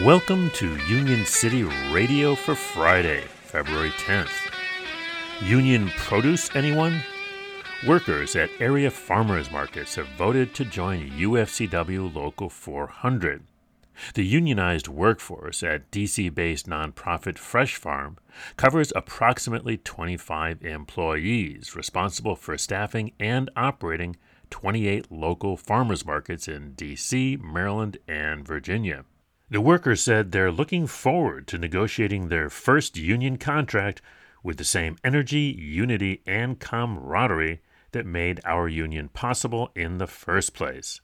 Welcome to Union City Radio for Friday, February 10th. Union produce, anyone? Workers at area farmers markets have voted to join UFCW Local 400. The unionized workforce at DC-based nonprofit Fresh Farm covers approximately 25 employees responsible for staffing and operating 28 local farmers markets in DC, Maryland, and Virginia. The workers said they're looking forward to negotiating their first union contract with the same energy, unity, and camaraderie that made our union possible in the first place.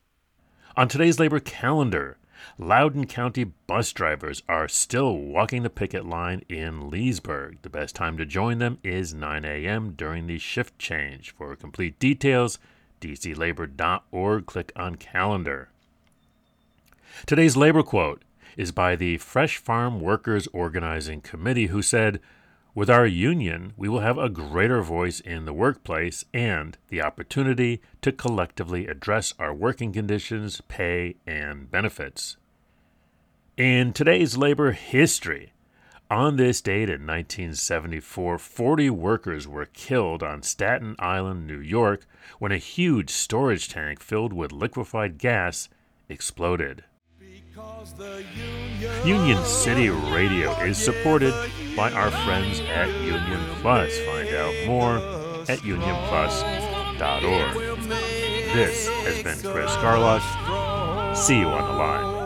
On today's labor calendar, Loudoun County bus drivers are still walking the picket line in Leesburg. The best time to join them is 9 a.m. during the shift change. For complete details, dclabor.org, click on calendar. Today's labor quote is by the Fresh Farm Workers Organizing Committee, who said, "With our union, we will have a greater voice in the workplace and the opportunity to collectively address our working conditions, pay, and benefits." In today's labor history, on this date in 1974, 40 workers were killed on Staten Island, New York, when a huge storage tank filled with liquefied gas exploded. Union City Radio is supported by our friends at Union Plus. Find out more at unionplus.org. This has been Chris Garlock. See you on the line.